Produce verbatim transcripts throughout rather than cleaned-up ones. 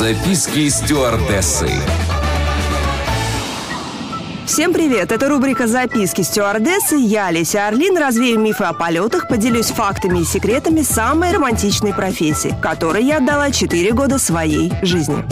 Записки стюардессы. Всем привет! Это рубрика «Записки стюардессы». Я, Леся Арлин, развею мифы о полетах, поделюсь фактами и секретами самой романтичной профессии, которой я отдала четыре года своей жизни.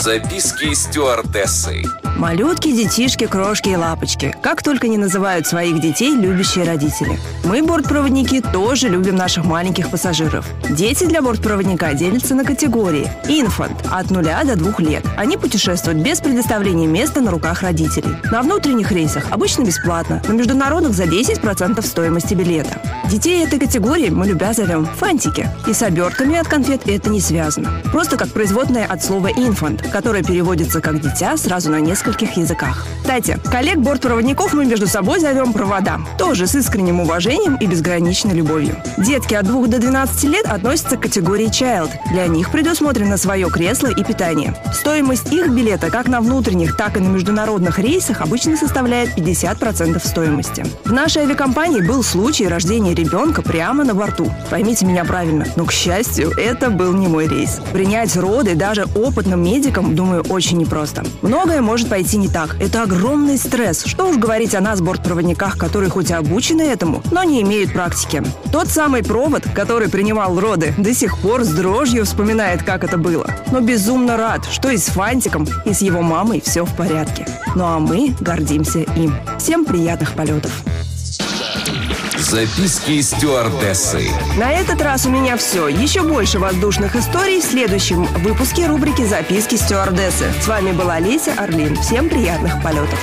Записки стюардессы. Малютки, детишки, крошки и лапочки. Как только не называют своих детей любящие родители. Мы, бортпроводники, тоже любим наших маленьких пассажиров. Дети для бортпроводника делятся на категории. Инфант – от нуля до двух лет. Они путешествуют без предоставления места на руках родителей. На внутренних рейсах обычно бесплатно, на международных за десять процентов стоимости билета. Детей этой категории мы любя зовем фантики. И с обертками от конфет это не связано. Просто как производное от слова «инфант», которое переводится как «дитя» сразу на несколько языках. Кстати, коллег бортпроводников мы между собой зовем провода. Тоже с искренним уважением и безграничной любовью. Детки от двух до двенадцати лет относятся к категории Child. Для них предусмотрено свое кресло и питание. Стоимость их билета как на внутренних, так и на международных рейсах обычно составляет пятьдесят процентов стоимости. В нашей авиакомпании был случай рождения ребенка прямо на борту. Поймите меня правильно, но, к счастью, это был не мой рейс. Принять роды даже опытным медикам, думаю, очень непросто. Многое может пойти не так. Это огромный стресс. Что уж говорить о нас, бортпроводниках, которые хоть и обучены этому, но не имеют практики. Тот самый провод, который принимал роды, до сих пор с дрожью вспоминает, как это было. Но безумно рад, что и с Фантиком, и с его мамой все в порядке. Ну а мы гордимся им. Всем приятных полетов. Записки стюардессы. На этот раз у меня все. Еще больше воздушных историй в следующем выпуске рубрики «Записки стюардессы». С вами была Леся Арлин. Всем приятных полетов.